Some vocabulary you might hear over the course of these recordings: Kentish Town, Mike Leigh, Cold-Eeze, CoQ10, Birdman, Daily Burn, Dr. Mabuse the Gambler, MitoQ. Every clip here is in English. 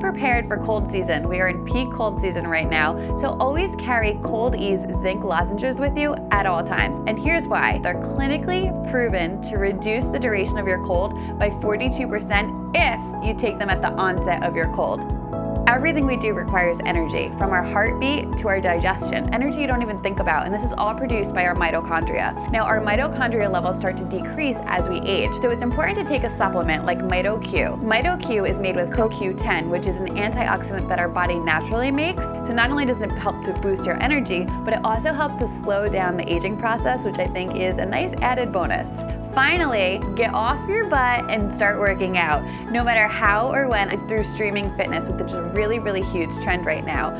prepared for cold season. We are in peak cold season right now, so always carry Cold-Eeze zinc lozenges with you at all times. And here's why. They're clinically proven to reduce the duration of your cold by 42% if you take them at the onset of your cold. Everything we do requires energy, from our heartbeat to our digestion, energy you don't even think about, and this is all produced by our mitochondria. Now, our mitochondria levels start to decrease as we age, so it's important to take a supplement like MitoQ. MitoQ is made with CoQ10, which is an antioxidant that our body naturally makes, so not only does it help to boost your energy, but it also helps to slow down the aging process, which I think is a nice added bonus. Finally, get off your butt and start working out, no matter how or when. It's through streaming fitness, which is a really huge trend right now.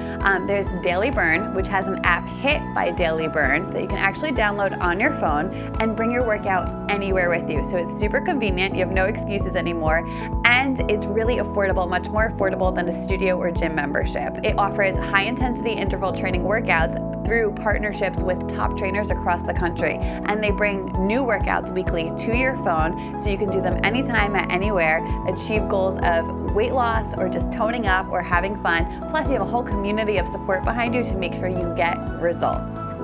There's Daily Burn, which has an app, Hit by Daily Burn, that you can actually download on your phone and bring your workout anywhere with you. So it's super convenient, you have no excuses anymore, and it's really affordable, much more affordable than a studio or gym membership. It offers high-intensity interval training workouts through partnerships with top trainers across the country, and they bring new workouts weekly to your phone so you can do them anytime at anywhere, achieve goals of weight loss or just toning up or having fun. Plus, you have a whole community of support behind you to make sure you get results.